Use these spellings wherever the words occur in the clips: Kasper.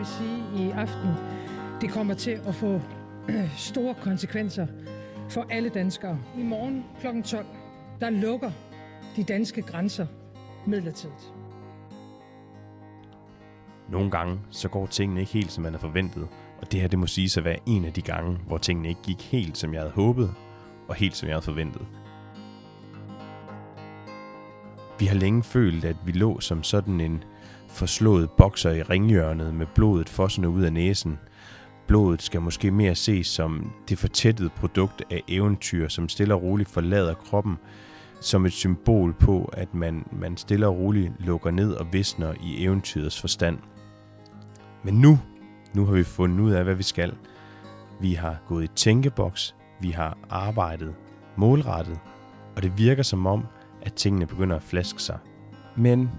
vil sige i aften, det kommer til at få store konsekvenser for alle danskere. I morgen kl. 12, der lukker de danske grænser midlertidigt. Nogle gange, så går tingene ikke helt, som man havde forventet. Og det her, det må siges at være en af de gange, hvor tingene ikke gik helt, som jeg havde håbet, og helt, som jeg havde forventet. Vi har længe følt, at vi lå som sådan en forslået bokser i ringhjørnet med blodet fossende ud af næsen. Blodet skal måske mere ses som det fortættede produkt af eventyr, som stille og roligt forlader kroppen, som et symbol på, at man stille og roligt lukker ned og visner i eventyrets forstand. Men nu har vi fundet ud af, hvad vi skal. Vi har gået i tænkeboks, vi har arbejdet målrettet, og det virker som om, at tingene begynder at flaske sig. Men.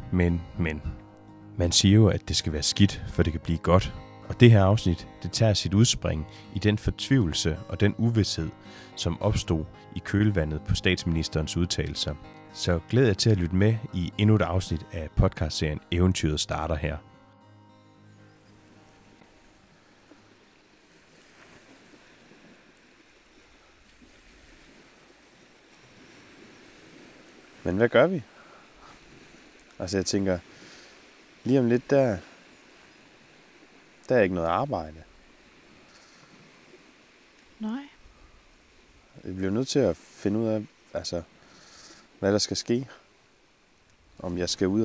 Man siger jo, at det skal være skidt, for det kan blive godt. Og det her afsnit, det tager sit udspring i den fortvivlelse og den uvished, som opstod i kølvandet på statsministerens udtalelser. Så glæder jeg til at lytte med i endnu et afsnit af podcastserien Eventyret starter her. Men hvad gør vi? Altså jeg tænker, lige om lidt der er ikke noget arbejde. Nej. Vi bliver nødt til at finde ud af, altså, hvad der skal ske. Om jeg skal ud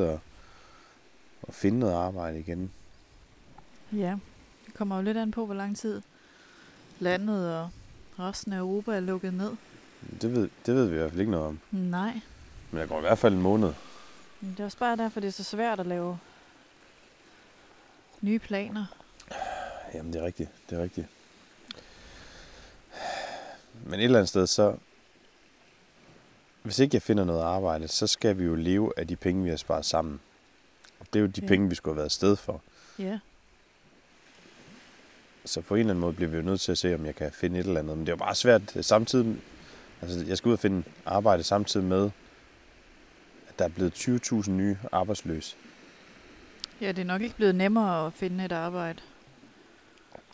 og finde noget arbejde igen. Ja, det kommer jo lidt an på, hvor lang tid landet og resten af Europa er lukket ned. Det ved vi i hvert fald ikke noget om. Nej. Men der går i hvert fald en måned. Det er også bare derfor, det er så svært at lave nye planer. Jamen, det er rigtigt. Men et eller andet sted, så... Hvis ikke jeg finder noget arbejde, så skal vi jo leve af de penge, vi har sparet sammen. Og det er jo de penge, vi skulle have været afsted for. Ja. Så på en eller anden måde bliver vi jo nødt til at se, om jeg kan finde et eller andet. Men det er jo bare svært samtidig... Altså, jeg skal ud og finde arbejde samtidig med, at der er blevet 20.000 nye arbejdsløse. Ja, det er nok ikke blevet nemmere at finde et arbejde.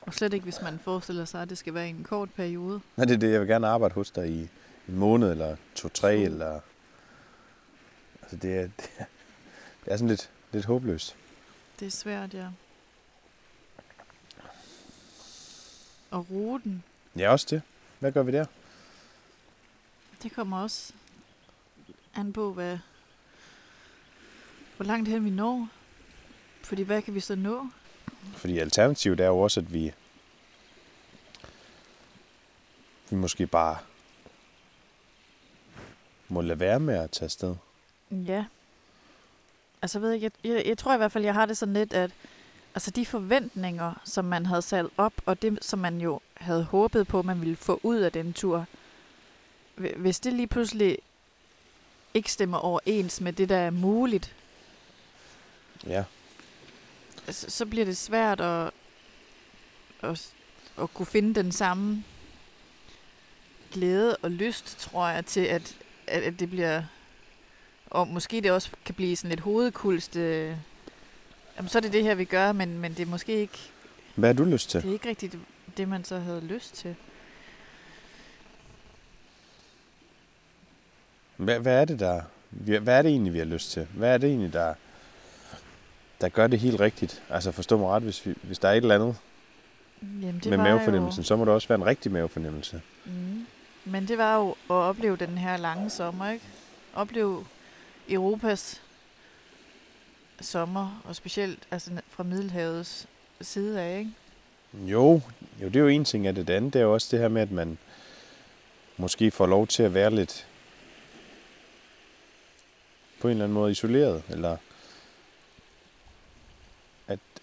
Og slet ikke, hvis man forestiller sig, at det skal være i en kort periode. Nej, det er det. Jeg vil gerne arbejde hos dig i en måned, eller 2-3, eller... Altså, det er sådan lidt håbløst. Det er svært, ja. Og ruten. Ja, også det. Hvad gør vi der? Det kommer også an på, hvor langt hen vi når. Fordi hvad kan vi så nå? Fordi alternativet er jo også, at vi måske bare må lade være med at tage afsted. Ja. Altså ved jeg, jeg tror i hvert fald, jeg har det sådan lidt, at altså de forventninger, som man havde sat op, og det, som man jo havde håbet på, man ville få ud af den tur, hvis det lige pludselig ikke stemmer overens med det, der er muligt, ja. Så bliver det svært at kunne finde den samme glæde og lyst, tror jeg, til at det bliver... Og måske det også kan blive sådan lidt hovedkulst. Jamen, så er det det her, vi gør, men det er måske ikke... Hvad har du lyst til? Det er ikke rigtigt det, man så havde lyst til. Hvad er det egentlig, vi har lyst til? Hvad er det egentlig, der gør det helt rigtigt? Altså forstå mig ret, hvis der er et eller andet. Jamen, det med mavefornemmelsen, jo. Så må det også være en rigtig mavefornemmelse. Mm. Men det var jo at opleve den her lange sommer, ikke? Opleve Europas sommer, og specielt altså, fra Middelhavets side af, ikke? Jo, det er jo en ting af det andet. Det er jo også det her med, at man måske får lov til at være lidt... på en eller anden måde isoleret, eller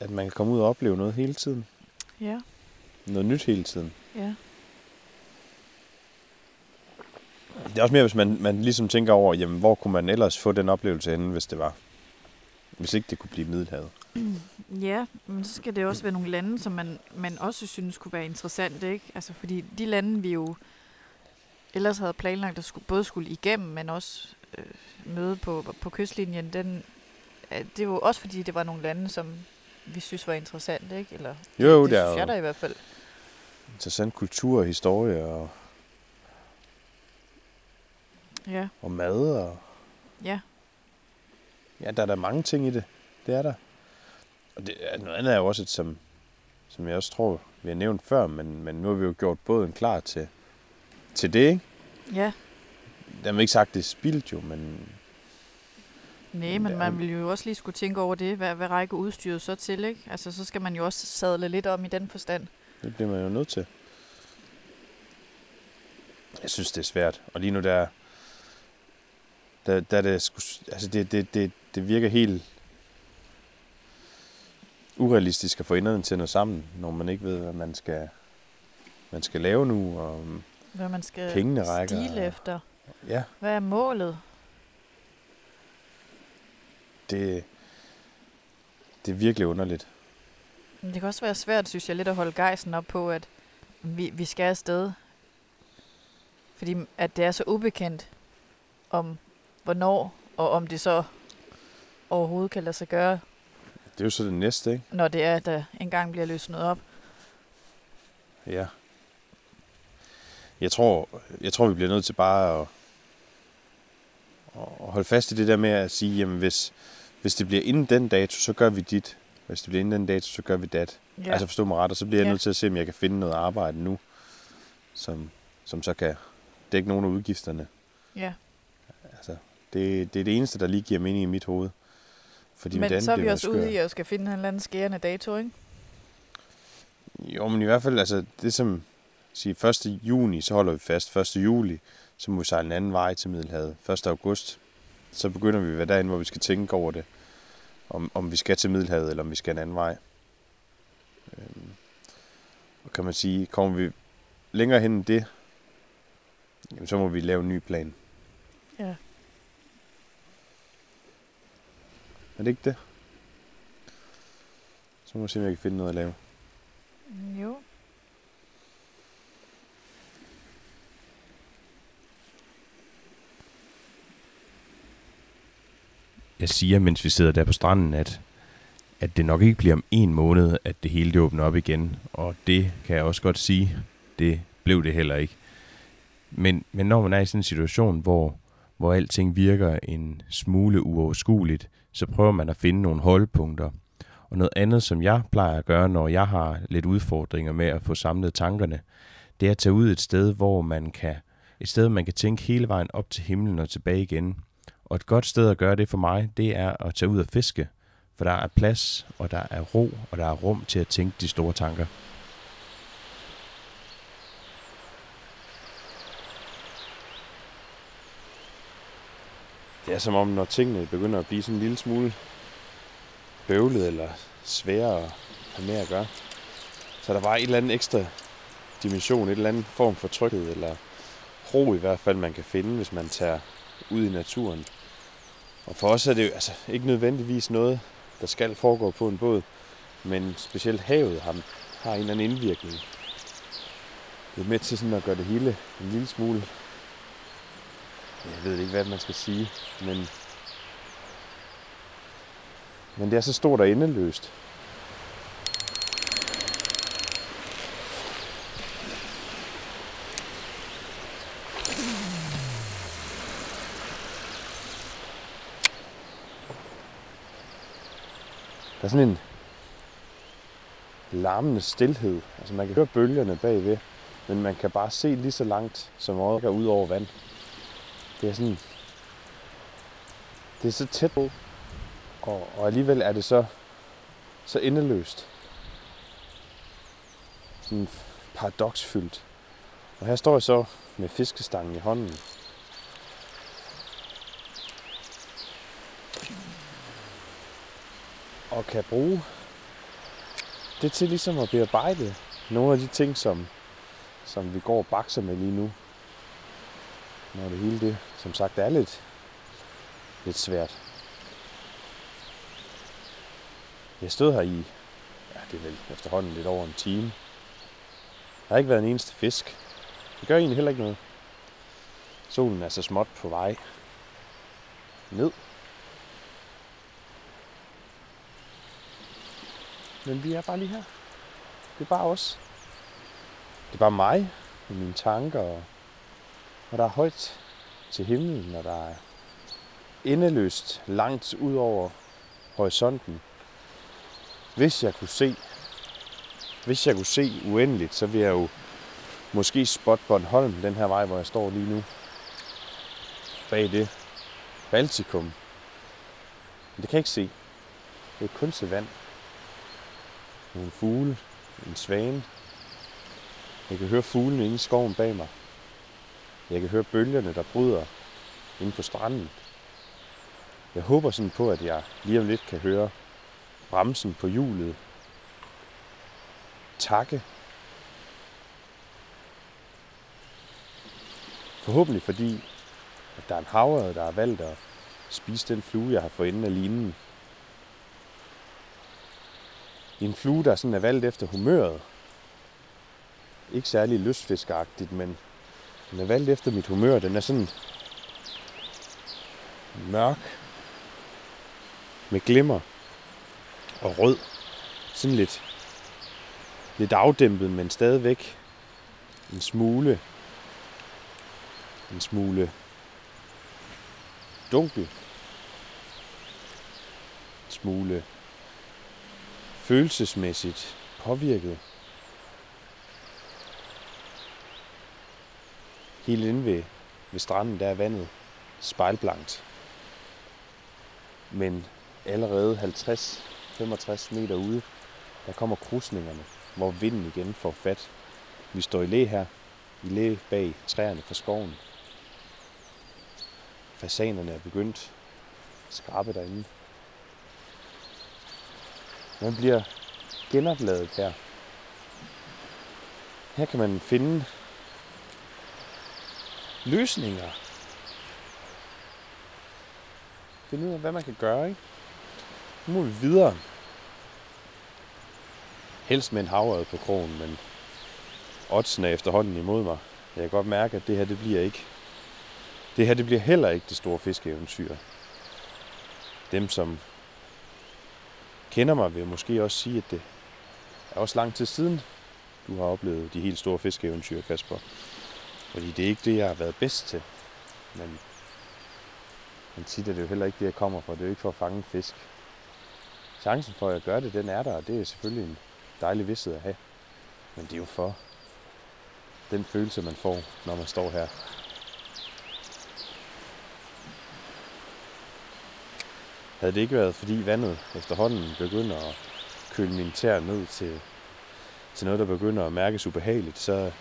at man kan komme ud og opleve noget hele tiden. Ja. Noget nyt hele tiden. Ja. Det er også mere, hvis man ligesom tænker over, jamen, hvor kunne man ellers få den oplevelse henne, hvis det var. Hvis ikke det kunne blive Middelhavet. Ja, men så skal det også være nogle lande, som man også synes kunne være interessante, ikke? Altså, fordi de lande, vi jo ellers havde planlagt, der skulle igennem, men også møde på kystlinjen, det var også fordi, det var nogle lande, som vi synes var interessant, ikke? Eller, jo, det synes jeg da i hvert fald. Interessant kultur og historie og, ja. Og mad og... Ja. Ja, der er mange ting i det. Det er der. Og det, noget andet er jo også et, som jeg også tror, vi har nævnt før, men nu har vi jo gjort båden klar til det, ikke? Ja. Der har ikke sagt, det er spildt jo, men... Nej, men man vil jo også lige skulle tænke over det. Hvad rækker udstyret så til, ikke? Altså, så skal man jo også sadle lidt om i den forstand. Det bliver man jo nødt til. Jeg synes, det er svært. Og lige nu, der det sku, altså det virker helt urealistisk at få enderne til noget sammen, når man ikke ved, hvad man skal lave nu, og hvad man skal pengene rækker. Stile efter. Ja. Hvad er målet? Det er virkelig underligt. Det kan også være svært, synes jeg, lidt at holde gejsen op på, at vi skal afsted. Fordi at det er så ubekendt om hvornår, og om det så overhovedet kan lade sig gøre. Det er jo så det næste, ikke? Når det er, at der engang bliver løsnet op. Ja. Jeg tror vi bliver nødt til bare at holde fast i det der med at sige, jamen hvis det bliver inden den dato, så gør vi dit. Hvis det bliver inden den dato, så gør vi dat. Ja. Altså forstå mig ret, og så bliver jeg nødt til at se, om jeg kan finde noget arbejde nu, som så kan dække nogle af udgifterne. Ja. Altså, det er det eneste, der lige giver mening i mit hoved. Fordi men så er vi også ude i at skal finde en eller anden skærende dato, ikke? Jo, men i hvert fald, altså det som siger 1. juni, så holder vi fast. 1. juli, så må vi sejle en anden vej til Middelhavet. 1. august, så begynder vi at være derinde, hvor vi skal tænke over det. Om vi skal til Middelhavet, eller om vi skal en anden vej. Og kan man sige, kommer vi længere hen end det, jamen, så må vi lave en ny plan. Ja. Er det ikke det? Så må vi se, om jeg kan finde noget at lave. Jo. Jeg siger, mens vi sidder der på stranden, at det nok ikke bliver om 1 måned, at det hele det åbner op igen. Og det kan jeg også godt sige, det blev det heller ikke. Men når man er i sådan en situation, hvor alting virker en smule uoverskueligt, så prøver man at finde nogle holdepunkter. Og noget andet, som jeg plejer at gøre, når jeg har lidt udfordringer med at få samlet tankerne, det er at tage ud et sted, hvor man kan, et sted, man kan tænke hele vejen op til himlen og tilbage igen. Og et godt sted at gøre det for mig, det er at tage ud og fiske, for der er plads, og der er ro, og der er rum til at tænke de store tanker. Det er som om, når tingene begynder at blive sådan en lille smule bøvlet eller svære at have mere at gøre, så er der bare et eller andet ekstra dimension, et eller andet form for tryghed, eller ro i hvert fald, man kan finde, hvis man tager ud i naturen. Og for os er det jo altså ikke nødvendigvis noget, der skal foregå på en båd, men specielt havet har en eller anden indvirkning. Det er med til sådan at gøre det hele en lille smule, jeg ved ikke, hvad man skal sige, men det er så stort og endeløst. Der er sådan en larmende stilhed. Altså man kan høre bølgerne bagved, men man kan bare se lige så langt, som øjet går ud over vand. Det er sådan... Det er så tæt på, og alligevel er det så endeløst. Sådan paradoksfyldt. Og her står jeg så med fiskestangen i hånden. Og kan bruge det til ligesom at bearbejde nogle af de ting, som vi går og bakser med lige nu. Når det hele det, som sagt, er lidt svært. Jeg stod her i, ja, det er vel efterhånden lidt over en time. Der har ikke været en eneste fisk. Det gør egentlig heller ikke noget. Solen er så småt på vej ned. Men vi er bare lige her. Det er bare os. Det er bare mig og mine tanker. Og der er højt til himlen, og der er endeløst langt ud over horisonten. Hvis jeg kunne se uendeligt, så ville jeg jo måske spotte Bornholm, den her vej, hvor jeg står lige nu. Bag det. Baltikum. Men det kan jeg ikke se. Det er kun til vand. Nogle fugle. En svane. Jeg kan høre fuglene inde i skoven bag mig. Jeg kan høre bølgerne, der bryder inde på stranden. Jeg håber sådan på, at jeg lige om lidt kan høre bremsen på hjulet. Takke. Forhåbentlig fordi, at der er en havørred, der har valgt at spise den flue, jeg har fået inden af linen. En flue, der sådan er valgt efter humøret. Ikke særlig lystfiskeragtigt, men den er valgt efter mit humør. Den er sådan mørk med glimmer og rød. Sådan lidt afdæmpet, men stadigvæk en smule dunkel, en smule følelsesmæssigt påvirket. Helt inde ved stranden, der er vandet spejlblankt. Men allerede 50-65 meter ude, der kommer krusningerne, hvor vinden igen får fat. Vi står i læ her, i læ bag træerne fra skoven. Fasanerne er begyndt at skrabe derinde. Man bliver genopladet her. Her kan man finde løsninger. Finde ud af, hvad man kan gøre, ikke? Nu må vi videre. Helst med en havørred på krogen, men oddsen er efterhånden imod mig. Jeg kan godt mærke, at det her bliver heller ikke det store fiskeeventyr. Dem, som kender mig, vil måske også sige, at det er også lang tid siden, du har oplevet de helt store fiskeeventyr, Kasper. Fordi det er ikke det, jeg har været bedst til. Men tit er det jo heller ikke det, jeg kommer for. Det er jo ikke for at fange fisk. Chancen for, at jeg gør det, den er der, og det er selvfølgelig en dejlig vished at have. Men det er jo for den følelse, man får, når man står her. Havde det ikke været, fordi vandet efterhånden begynder at køle min tær ned til noget, der begynder at mærkes ubehageligt, så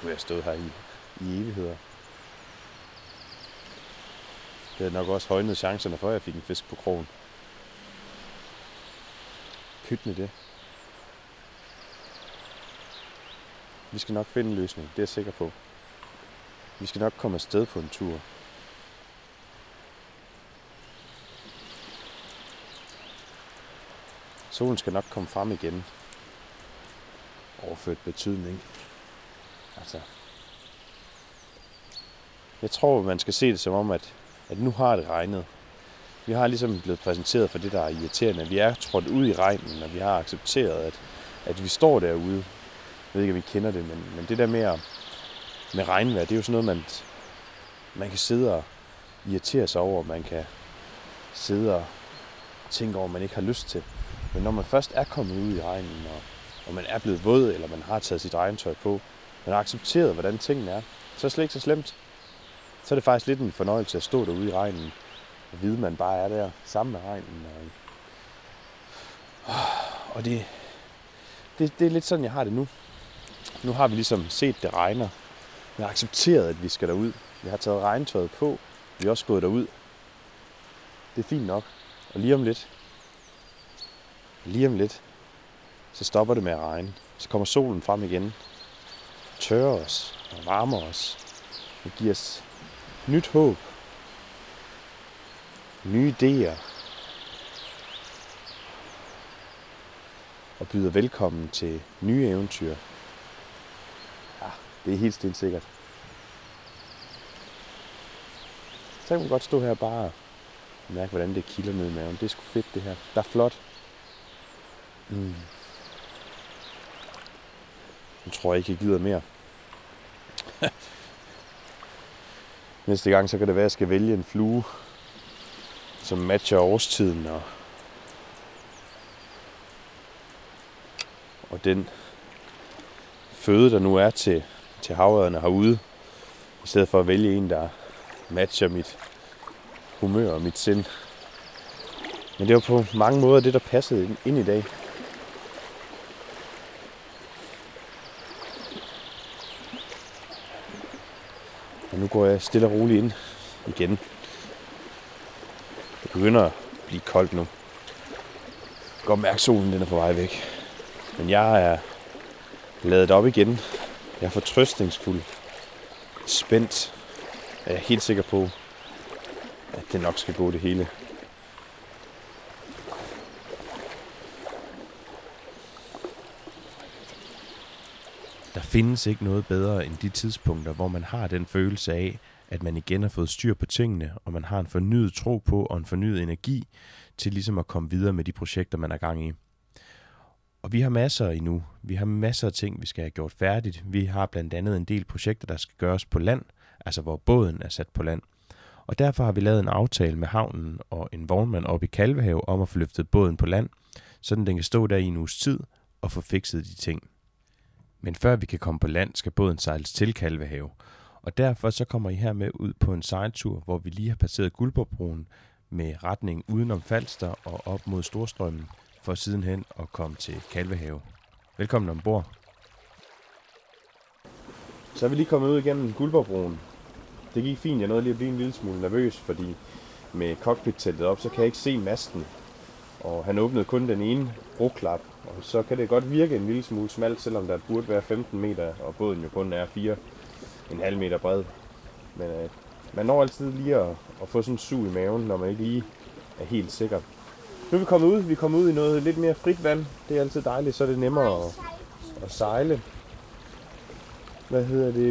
kunne jeg stå her i evigheder. Det havde nok også højnet chancerne for, at jeg fik en fisk på krogen. Pyt med det. Vi skal nok finde en løsning, det er jeg sikker på. Vi skal nok komme afsted på en tur. Solen skal nok komme frem igen. Overført betydning. Altså, jeg tror, man skal se det som om, at nu har det regnet. Vi har ligesom blevet præsenteret for det, der er irriterende. Vi er trådt ud i regnen, og vi har accepteret, at vi står derude. Jeg ved ikke, om I kender det, men det der med regnvejr, det er jo sådan noget, man kan sidde og irritere sig over. Man kan sidde og tænke over, man ikke har lyst til. Men når man først er kommet ud i regnen, og man er blevet våd, eller man har taget sit regntøj på, man har accepteret, hvordan tingene er, så er det slet ikke så slemt. Så er det faktisk lidt en fornøjelse at stå derude i regnen, og vide, at man bare er der sammen med regnen. Og det er lidt sådan, jeg har det nu. Nu har vi ligesom set, det regner. Vi har accepteret, at vi skal derud. Vi har taget regntøjet på. Vi er også gået derud. Det er fint nok. Og lige om lidt, så stopper det med at regne. Så kommer solen frem igen. Tørrer os og varmer os. Og giver os nyt håb. Nye idéer. Og byder velkommen til nye eventyr. Ja, det er helt stensikkert. Så kan man godt stå her og bare mærke, hvordan det kilder ned i maven. Det er sgu fedt, det her. Der er flot. Jeg tror ikke, jeg gider mere. Næste gang, så kan det være, at jeg skal vælge en flue, som matcher årstiden og den føde, der nu er til havørrederne herude, i stedet for at vælge en, der matcher mit humør og mit sind. Men det var på mange måder det, der passede ind i dag. Og nu går jeg stille og roligt ind igen. Det begynder at blive koldt nu. Jeg kan godt mærke, at solen den er på vej væk. Men jeg er ladet op igen. Jeg er fortrøstningsfuld. Spændt. Jeg er helt sikker på, at det nok skal gå det hele. Der findes ikke noget bedre end de tidspunkter, hvor man har den følelse af, at man igen har fået styr på tingene, og man har en fornyet tro på og en fornyet energi til ligesom at komme videre med de projekter, man er gang i. Og vi har masser endnu. Vi har masser af ting, vi skal have gjort færdigt. Vi har blandt andet en del projekter, der skal gøres på land, altså hvor båden er sat på land. Og derfor har vi lavet en aftale med havnen og en vognmand oppe i Kalvehave om at få løftet båden på land, sådan den kan stå der i en uges tid og få fikset de ting. Men før vi kan komme på land, skal båden sejles til Kalvehave. Og derfor så kommer I her med ud på en sejltur, hvor vi lige har passeret Guldborgbroen med retning udenom Falster og op mod Storstrømmen, for sidenhen at komme til Kalvehave. Velkommen ombord. Så er vi lige kommet ud igennem Guldborgbroen. Det gik fint, jeg nåede lige at blive en lille smule nervøs, fordi med cockpit-teltet op, så kan jeg ikke se masten. Og han åbnede kun den ene broklap, og så kan det godt virke en lille smule smalt, selvom der burde være 15 meter, og båden jo kun er 4,5 meter bred. Men man når altid lige at få sådan en sug i maven, når man ikke lige er helt sikker. Nu er vi kommet ud. Vi er kommet ud i noget lidt mere frit vand. Det er altid dejligt, så er det nemmere at sejle.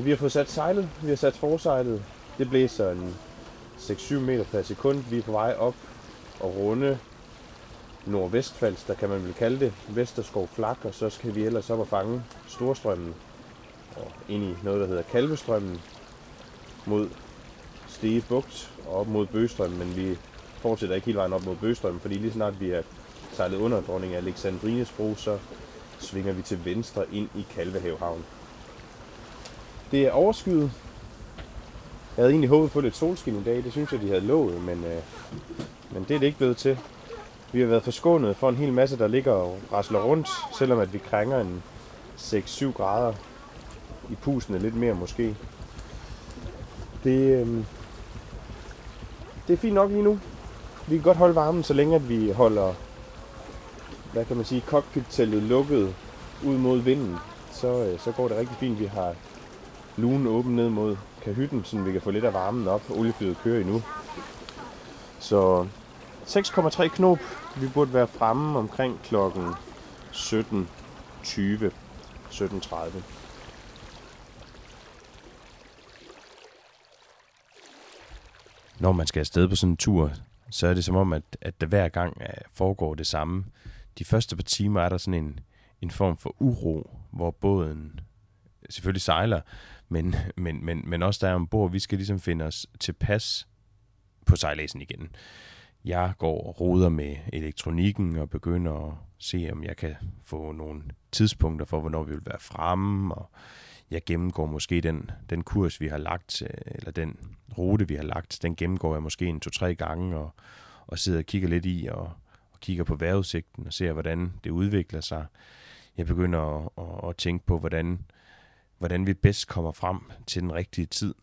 Vi har fået sat sejlet. Vi har sat forsejlet. Det blæser en 6-7 meter per sekund. Vi er på vej op og runde Nordvestfalster, kan man vel kalde det. Vesterskov Flak, og så skal vi ellers op og fange Storstrømmen. Og ind i noget, der hedder Kalvestrømmen mod Stege Bugt og op mod Bøgestrømmen, men vi fortsætter ikke hele vejen op mod Bøgestrømmen, fordi lige snart vi er sejlet under dronning Alexandrines bro, så svinger vi til venstre ind i Kalvehave Havn. Det er overskyet. Jeg havde egentlig håbet på lidt solskin i dag, det synes jeg, de havde lovet, men det er det ikke blevet til. Vi har været forskånet for en hel masse, der ligger og rasler rundt, selvom at vi krænger en 6-7 grader i pusene, lidt mere måske. Det er fint nok lige nu. Vi kan godt holde varmen, så længe at vi holder, hvad kan man sige, cockpit-teltet lukket ud mod vinden, så går det rigtig fint. Vi har lugen åben ned mod kahytten, så vi kan få lidt af varmen op. Olieflyet kører endnu. Så 6,3 knop. Vi burde være fremme omkring klokken 17.20, 17.30. Når man skal afsted på sådan en tur, så er det som om, at der hver gang foregår det samme. De første par timer er der sådan en form for uro, hvor båden selvfølgelig sejler, men også der er ombord. Vi skal ligesom finde os tilpas på sejladsen igen. Jeg går og roder med elektronikken og begynder at se, om jeg kan få nogle tidspunkter for, hvornår vi vil være fremme. Og jeg gennemgår måske den kurs, vi har lagt, eller den rute, vi har lagt, den gennemgår jeg måske en 2-3 gange og sidder og kigger lidt i og kigger på vejrudsigten og ser, hvordan det udvikler sig. Jeg begynder at tænke på, hvordan vi bedst kommer frem til den rigtige tid.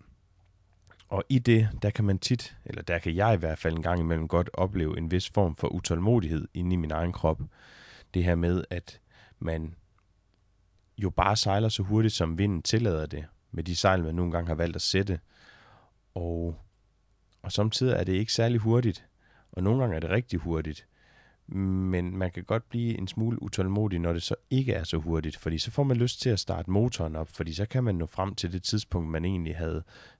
Og i det, der kan jeg i hvert fald en gang imellem godt opleve en vis form for utålmodighed inde i min egen krop. Det her med, at man jo bare sejler så hurtigt, som vinden tillader det, med de sejl, man nogle gange har valgt at sætte. Og samtidig er det ikke særlig hurtigt, og nogle gange er det rigtig hurtigt. Men man kan godt blive en smule utålmodig, når det så ikke er så hurtigt, fordi så får man lyst til at starte motoren op, fordi så kan man nå frem til det tidspunkt, man egentlig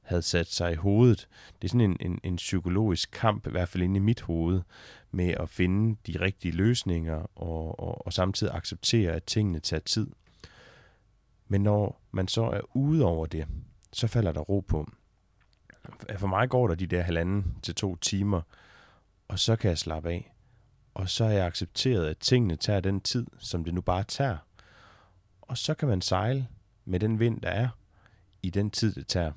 havde sat sig i hovedet. Det er sådan en psykologisk kamp, i hvert fald inde i mit hoved, med at finde de rigtige løsninger og samtidig acceptere, at tingene tager tid. Men når man så er ude over det, så falder der ro på. For mig går der de der 1,5 til 2 timer, og så kan jeg slappe af. Og så har jeg accepteret, at tingene tager den tid, som det nu bare tager. Og så kan man sejle med den vind, der er, i den tid, det tager.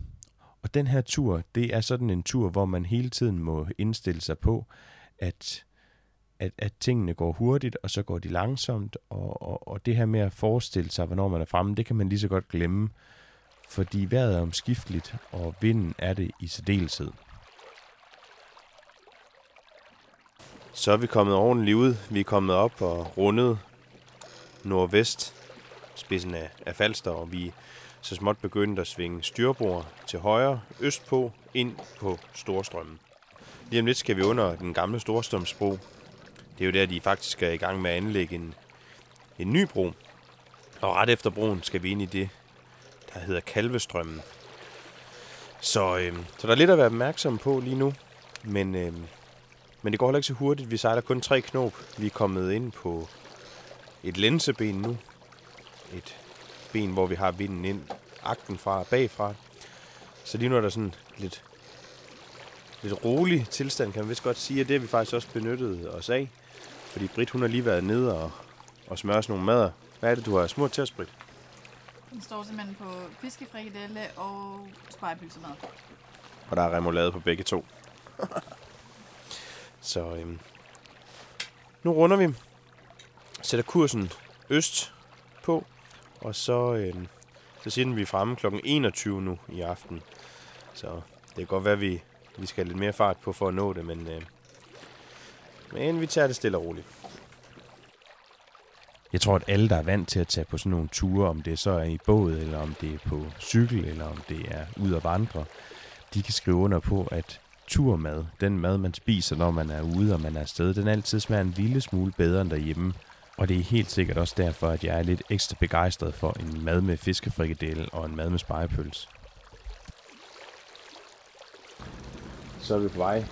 Og den her tur, det er sådan en tur, hvor man hele tiden må indstille sig på, at tingene går hurtigt, og så går de langsomt. Og det her med at forestille sig, hvornår man er fremme, det kan man lige så godt glemme. Fordi vejret er omskifteligt, og vinden er det i særdeleshed. Så er vi kommet ordentligt ud. Vi er kommet op og rundet nordvest, spidsen af Falster, og vi er så småt begyndt at svinge styrbord til højre, østpå, ind på Storstrømmen. Lige om lidt skal vi under den gamle Storstrømsbro. Det er jo der, de faktisk er i gang med at anlægge en ny bro. Og ret efter broen skal vi ind i det, der hedder Kalvestrømmen. Så der er lidt at være opmærksom på lige nu, men det går heller ikke så hurtigt. Vi sejler kun 3 knop. Vi er kommet ind på et lænseben nu. Et ben, hvor vi har vinden ind agten fra og bagfra. Så lige nu er der sådan lidt rolig tilstand, kan man vist godt sige. Og det har vi faktisk også benyttet os af. Fordi Britt, hun har lige været nede og smøre nogle mader. Hvad er det, du har smurt til os, Britt? Den står simpelthen på fiskefrikadelle og spejepølsemad. Og der er remoulade på begge to. Så nu runder vi, sætter kursen øst på, og så siger den, vi er fremme kl. 21 nu i aften. Så det kan godt være, at vi skal have lidt mere fart på for at nå det, men vi tager det stille og roligt. Jeg tror, at alle, der er vant til at tage på sådan nogle ture, om det så er i båd, eller om det er på cykel, eller om det er ud at vandre, de kan skrive under på, at turmad, den mad, man spiser, når man er ude og man er afsted, den altid smager en lille smule bedre end derhjemme. Og det er helt sikkert også derfor, at jeg er lidt ekstra begejstret for en mad med fiskefrikadelle og en mad med spegepøls. Så er vi på vej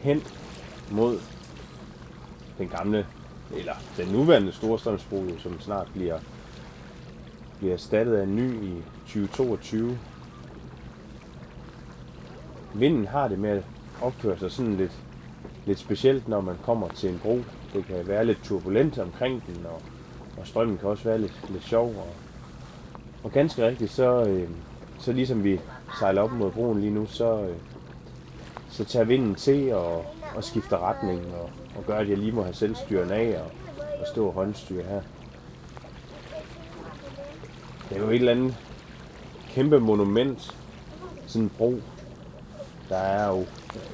hen mod den gamle, eller den nuværende Storstrømsbro, som snart bliver erstattet af en ny i 2022. Vinden har det med at opføre sig sådan lidt specielt, når man kommer til en bro. Det kan være lidt turbulent omkring den, og strømmen kan også være lidt sjov. Og ganske rigtigt, så ligesom vi sejler op mod broen lige nu, så tager vinden til og skifter retning, og gør, at jeg lige må have selvstyren af og stå og håndstyre her. Det er jo et eller andet kæmpe monument, sådan en bro. Der er jo,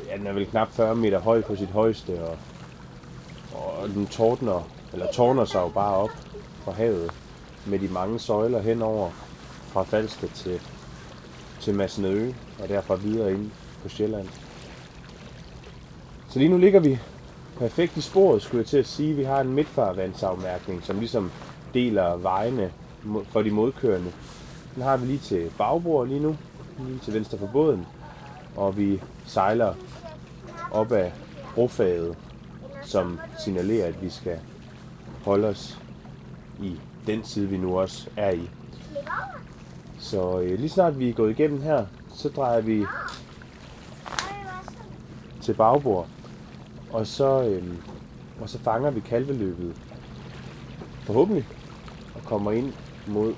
ja, den er vel knap 40 meter høj på sit højeste, og den tårner sig jo bare op fra havet med de mange søjler henover fra Falster til Masnedø og derfra videre ind på Sjælland. Så lige nu ligger vi perfekt i sporet, skulle jeg til at sige. Vi har en midtfarvandsafmærkning, som ligesom deler vejene for de modkørende. Den har vi lige til bagbord lige nu, lige til venstre for båden. Og vi sejler op ad brofaget, som signalerer, at vi skal holde os i den side, vi nu også er i. Så lige snart vi er gået igennem her, så drejer vi til bagbord, og så fanger vi Kalveløbet forhåbentlig, og kommer ind mod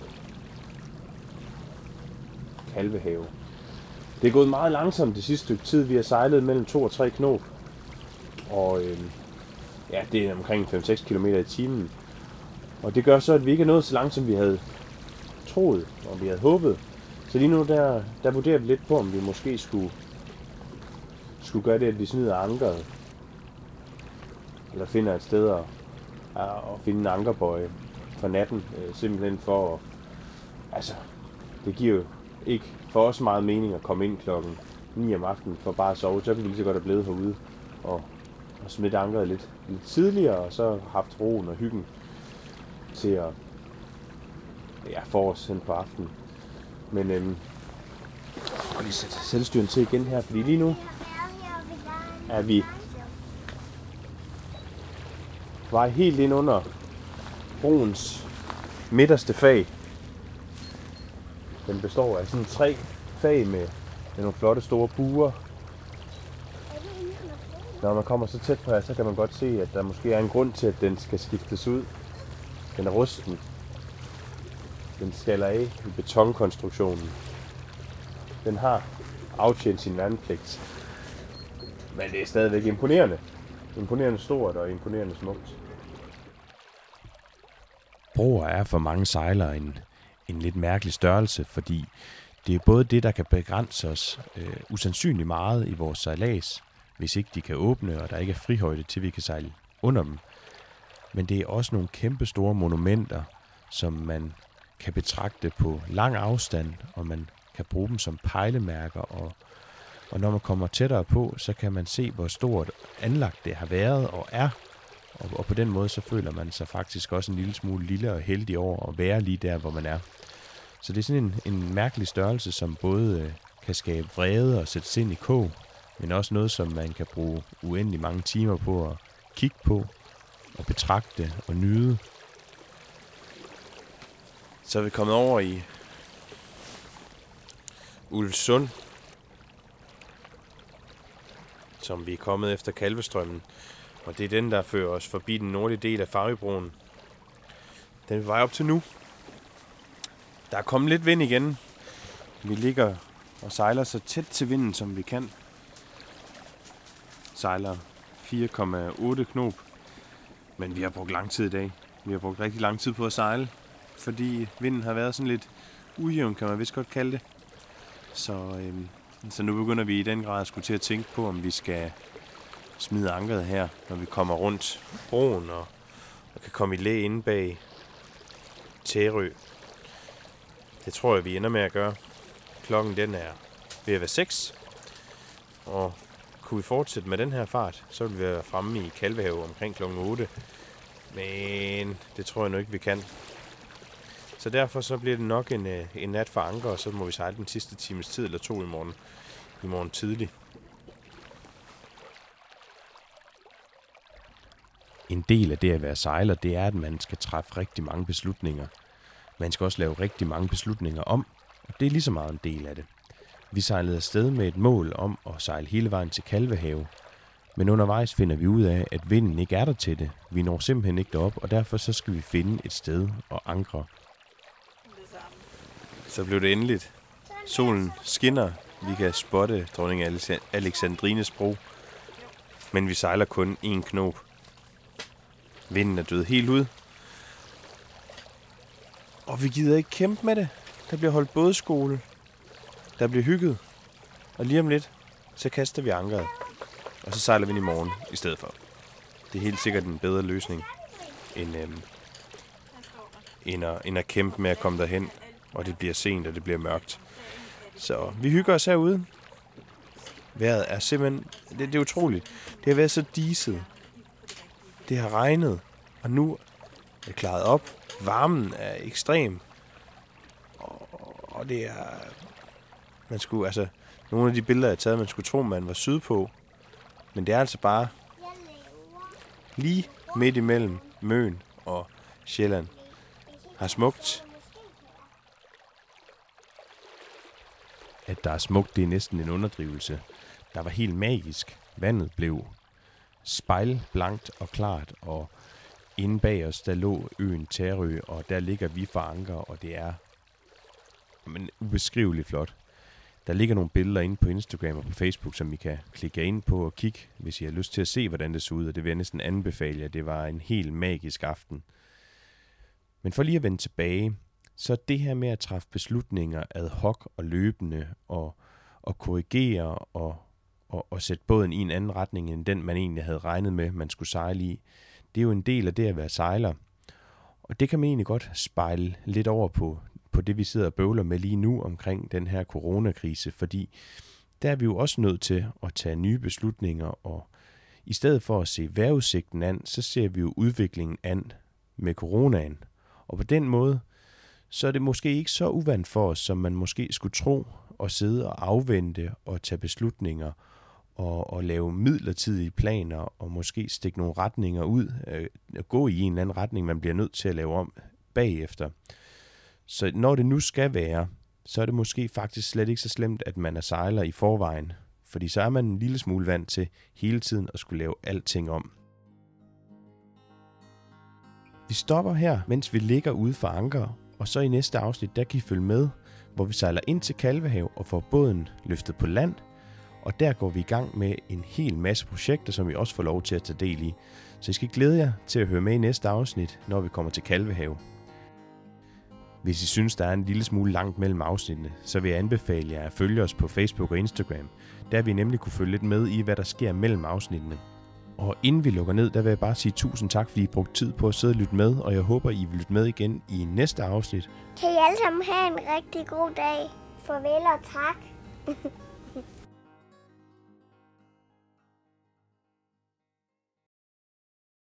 Kalvehave. Det er gået meget langsomt det sidste stykke tid. Vi har sejlet mellem 2 og 3 knop. Og ja, det er omkring 5-6 km i timen. Og det gør så, at vi ikke er nået så langt, som vi havde troet, og vi havde håbet. Så lige nu, der vurderer vi lidt på, om vi måske skulle gøre det, at vi smider ankeret. Eller finder et sted at finde en ankerbøje for natten. Simpelthen for at, altså, det giver jo ikke for os meget mening at komme ind klokken 9 om aftenen for bare at sove. Så kan vi lige så godt have blevet herude og smidt ankeret lidt tidligere, og så haft roen og hyggen til at få os hen på aftenen. Men jeg vil lige sætte selvstyren til igen her, fordi lige nu er vi var helt ind under broens midterste fag. Den består af sådan 3 fag med nogle flotte store buer. Når man kommer så tæt på her, så kan man godt se, at der måske er en grund til, at den skal skiftes ud. Den er rusten. Den skaller af i betonkonstruktionen. Den har aftjent sin værnepligt. Men det er stadigvæk imponerende. Imponerende stort og imponerende smukt. Broer er for mange sejlere en lidt mærkelig størrelse, fordi det er både det, der kan begrænse os usandsynligt meget i vores sejlads, hvis ikke de kan åbne, og der ikke er frihøjde til, vi kan sejle under dem. Men det er også nogle kæmpe store monumenter, som man kan betragte på lang afstand, og man kan bruge dem som pejlemærker, og når man kommer tættere på, så kan man se, hvor stort anlagt det har været og er. Og på den måde, så føler man sig faktisk også en lille smule lille og heldig over at være lige der, hvor man er. Så det er sådan en mærkelig størrelse, som både kan skabe vrede og sætte sind i kog, men også noget, som man kan bruge uendelig mange timer på at kigge på, og betragte og nyde. Så er vi kommet over i Ulvsund, som vi er kommet efter Kalvestrømmen. Og det er den, der fører os forbi den nordlige del af Farøbroen. Den er vi vej op til nu. Der er kommet lidt vind igen. Vi ligger og sejler så tæt til vinden, som vi kan. Sejler 4,8 knop. Men vi har brugt lang tid i dag. Vi har brugt rigtig lang tid på at sejle, fordi vinden har været sådan lidt ujævn, kan man vist godt kalde det. Så nu begynder vi i den grad at skulle til at tænke på, om vi skal smide ankeret her, når vi kommer rundt broen og kan komme i læ inde bag Tærø. Det tror jeg, vi ender med at gøre. Klokken den er ved at være 6. Og kunne vi fortsætte med den her fart, så vil vi være fremme i Kalvehave omkring klokken 8. Men det tror jeg nu ikke, vi kan. Så derfor så bliver det nok en nat for anker, og så må vi sejle den sidste times tid eller 2 i morgen tidlig. En del af det at være sejler, det er, at man skal træffe rigtig mange beslutninger. Man skal også lave rigtig mange beslutninger om, og det er lige så meget en del af det. Vi sejlede afsted med et mål om at sejle hele vejen til Kalvehave, men undervejs finder vi ud af, at vinden ikke er der til det. Vi når simpelthen ikke derop, og derfor så skal vi finde et sted og ankre. Så blev det endeligt. Solen skinner. Vi kan spotte dronning Alexandrines bro, men vi sejler kun 1 knop. Vinden er død helt ud. Og vi gider ikke kæmpe med det. Der bliver holdt bådskole. Der bliver hygget. Og lige om lidt, så kaster vi ankeret. Og så sejler vi ind i morgen i stedet for. Det er helt sikkert en bedre løsning, end at kæmpe med at komme derhen. Og det bliver sent, og det bliver mørkt. Så vi hygger os herude. Vejret er simpelthen... Det er utroligt. Det har været så diset. Det har regnet, og nu er det klaret op. Varmen er ekstrem, og det er... Man skulle, altså, nogle af de billeder, jeg har taget, man skulle tro, man var sydpå. Men det er altså bare lige midt imellem Møn og Sjælland. Har smukt. At der er smukt, det er næsten en underdrivelse. Der var helt magisk. Vandet blev spejlblankt og klart, og inde bag os, der lå øen Tærø, og der ligger vi for anker, og det er ubeskriveligt flot. Der ligger nogle billeder inde på Instagram og på Facebook, som I kan klikke ind på og kigge, hvis I har lyst til at se, hvordan det så ud, og det vil jeg næsten anbefale jer. Det var en helt magisk aften. Men for lige at vende tilbage, så det her med at træffe beslutninger ad hoc og løbende, og korrigere og sætte båden i en anden retning, end den man egentlig havde regnet med, man skulle sejle i. Det er jo en del af det at være sejler. Og det kan man egentlig godt spejle lidt over på det, vi sidder og bøvler med lige nu omkring den her coronakrise, fordi der er vi jo også nødt til at tage nye beslutninger og I stedet for at se vejrudsigten an, så ser vi jo udviklingen an med coronaen. Og på den måde, så er det måske ikke så uvant for os, som man måske skulle tro, at sidde og afvente og tage beslutninger og lave midlertidige planer og måske stikke nogle retninger ud, gå i en eller anden retning, man bliver nødt til at lave om bagefter. Så når det nu skal være, så er det måske faktisk slet ikke så slemt, at man er sejler i forvejen, fordi så er man en lille smule vant til hele tiden at skulle lave alting om. Vi stopper her, mens vi ligger ude for anker, og så i næste afsnit, der kan I følge med, hvor vi sejler ind til Kalvehav og får båden løftet på land, og der går vi i gang med en hel masse projekter, som I også får lov til at tage del i. Så I skal glæde jer til at høre med i næste afsnit, når vi kommer til Kalvehav. Hvis I synes, der er en lille smule langt mellem afsnittene, så vil jeg anbefale jer at følge os på Facebook og Instagram. Der vil I nemlig kunne følge lidt med i, hvad der sker mellem afsnittene. Og inden vi lukker ned, der vil jeg bare sige tusind tak, fordi I brugte tid på at sidde og lytte med, og jeg håber, I vil lytte med igen i næste afsnit. Kan I alle sammen have en rigtig god dag. Farvel og tak.